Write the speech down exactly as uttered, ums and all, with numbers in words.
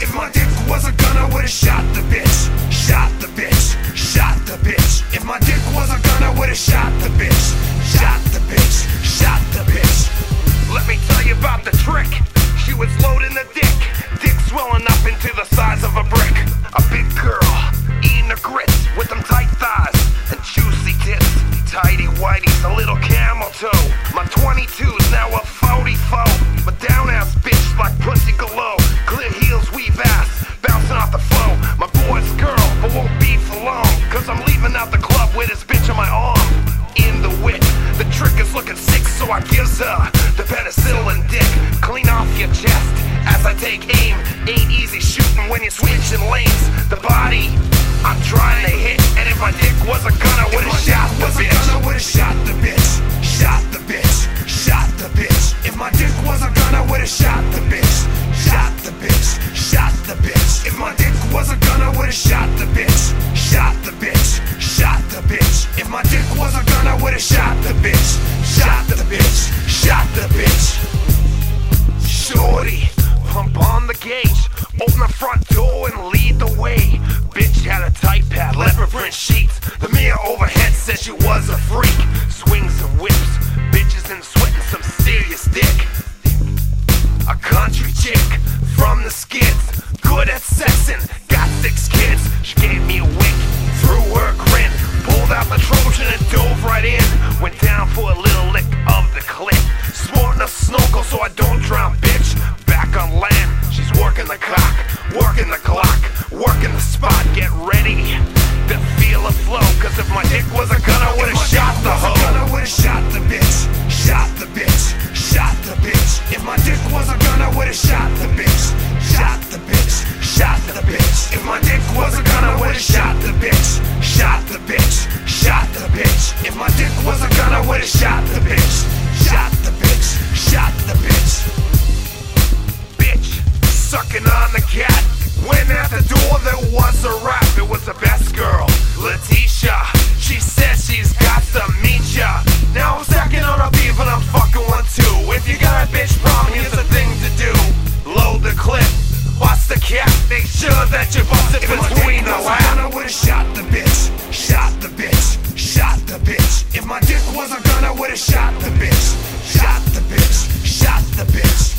If my dick was a gun, I would've shot the bitch. Shot the bitch. Shot the bitch. If my dick was a gun, I would've shot the bitch. Shot the bitch. Shot the bitch. Let me tell you about the trick. She was loading the dick. Dick swelling up into the size of a brick. A big girl eating her grits with them tight thighs and juicy tits. Tidy whitey's a little camel toe. My twenty-two's now a forty-four. My down ass bitch like pussy galore. Clear heels weave ass, bouncing off the floor. My boy's girl, but won't be for long. Cause I'm leaving out the club with this bitch on my arm. In the whip, the trick is looking sick, so I gives her the penicillin dick. Clean off your chest as I take aim. Ain't easy shooting when you're switching lanes. The body I'm trying to hit, and if my dick was a gun, I would've shot the bitch. If my dick was a gun, I would've shot the bitch. Shot the bitch. Shot the bitch. If my dick was a gun, I would've shot the bitch. Shot the bitch. Shot the bitch. If my dick was a gun, I would've shot the bitch. Shot the bitch. Shot the bitch. If my dick was a gun, I would've shot the bitch. Shot the bitch. Shot the bitch. Shorty, pump on the gauge. Open the front door and lead the way. Bitch had a tight pad, leopard print sheets. The mirror overhead said she was a freak. Swings and whips, bitches in sweat and some serious dick. A country chick from the skids, good at sexing, got six kids. She gave me a wink, threw her grin, pulled out the Trojan and dove right in. Went down for a little lick of the clip, snorting a snorkel so I don't drown, bitch. Back on land, she's working the cock, working the clock, working the spot. Get ready to feel a flow, cause if my dick was a gun, I would've shot the hoe. If my dick was a gun, I would've shot the bitch. Shot the bitch. Shot the bitch. If my dick was a gun, I would've shot the bitch. Shot the bitch. Shot the bitch. If my dick was a gun, I would've shot the bitch. Shot the bitch. Shot the bitch. If my dick was a gun, I would've shot the bitch. Shot the bitch. Shot the bitch. Sucking on the cat. Went at the door, there was a rap. It was the best girl, Letitia. She says she's got to meet ya. Now I'm stacking on a beef and I'm fucking one too. If you got a bitch problem, here's the thing to do. Load the clip, bust the cap. Make sure that you bust it between the lap. I would've shot the bitch. Shot the bitch. Shot the bitch. If my dick was a gun, I would've shot the bitch. Shot the bitch. Shot the bitch.